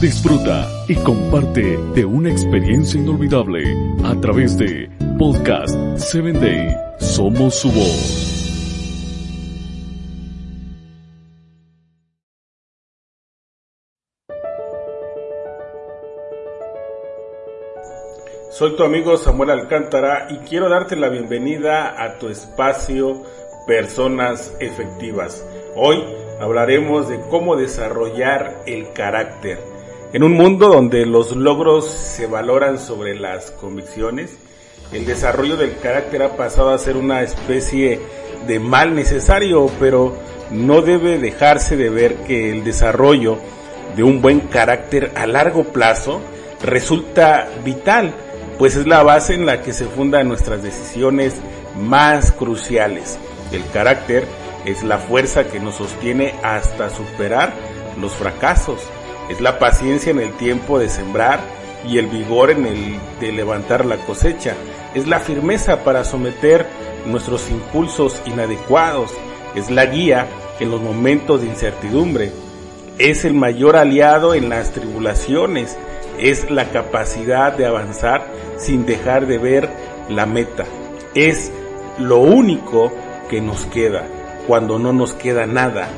Disfruta y comparte de una experiencia inolvidable a través de Podcast 7 Day. Somos su voz. Soy tu amigo Samuel Alcántara y quiero darte la bienvenida a tu espacio Personas Efectivas. Hoy hablaremos de cómo desarrollar el carácter. En un mundo donde los logros se valoran sobre las convicciones, el desarrollo del carácter ha pasado a ser una especie de mal necesario, pero no debe dejarse de ver que el desarrollo de un buen carácter a largo plazo resulta vital, pues es la base en la que se fundan nuestras decisiones más cruciales. El carácter es la fuerza que nos sostiene hasta superar los fracasos. Es la paciencia en el tiempo de sembrar y el vigor de levantar la cosecha. Es la firmeza para someter nuestros impulsos inadecuados. Es la guía en los momentos de incertidumbre. Es el mayor aliado en las tribulaciones. Es la capacidad de avanzar sin dejar de ver la meta. Es lo único que nos queda cuando no nos queda nada.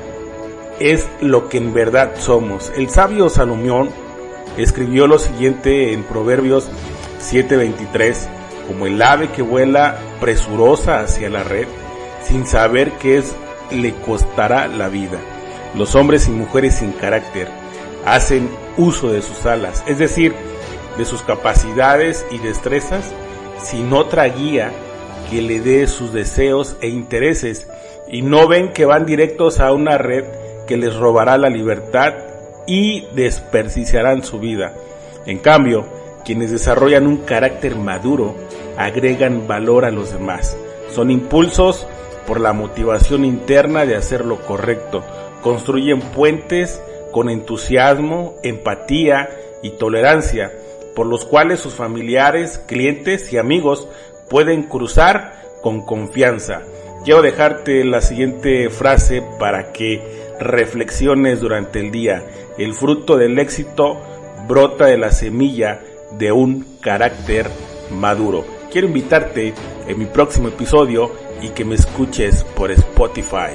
Es lo que en verdad somos. El sabio Salomión escribió lo siguiente en Proverbios 7:23: como el ave que vuela presurosa hacia la red, sin saber qué es, le costará la vida. Los hombres y mujeres sin carácter hacen uso de sus alas, es decir, de sus capacidades y destrezas, sin otra guía que le dé sus deseos e intereses, y no ven que van directos a una red que les robará la libertad y desperdiciarán su vida. En cambio, quienes desarrollan un carácter maduro agregan valor a los demás. Son impulsos por la motivación interna de hacer lo correcto. Construyen puentes con entusiasmo, empatía y tolerancia, por los cuales sus familiares, clientes y amigos pueden cruzar con confianza. Quiero dejarte la siguiente frase para que reflexiones durante el día. El fruto del éxito brota de la semilla de un carácter maduro. Quiero invitarte en mi próximo episodio y que me escuches por Spotify.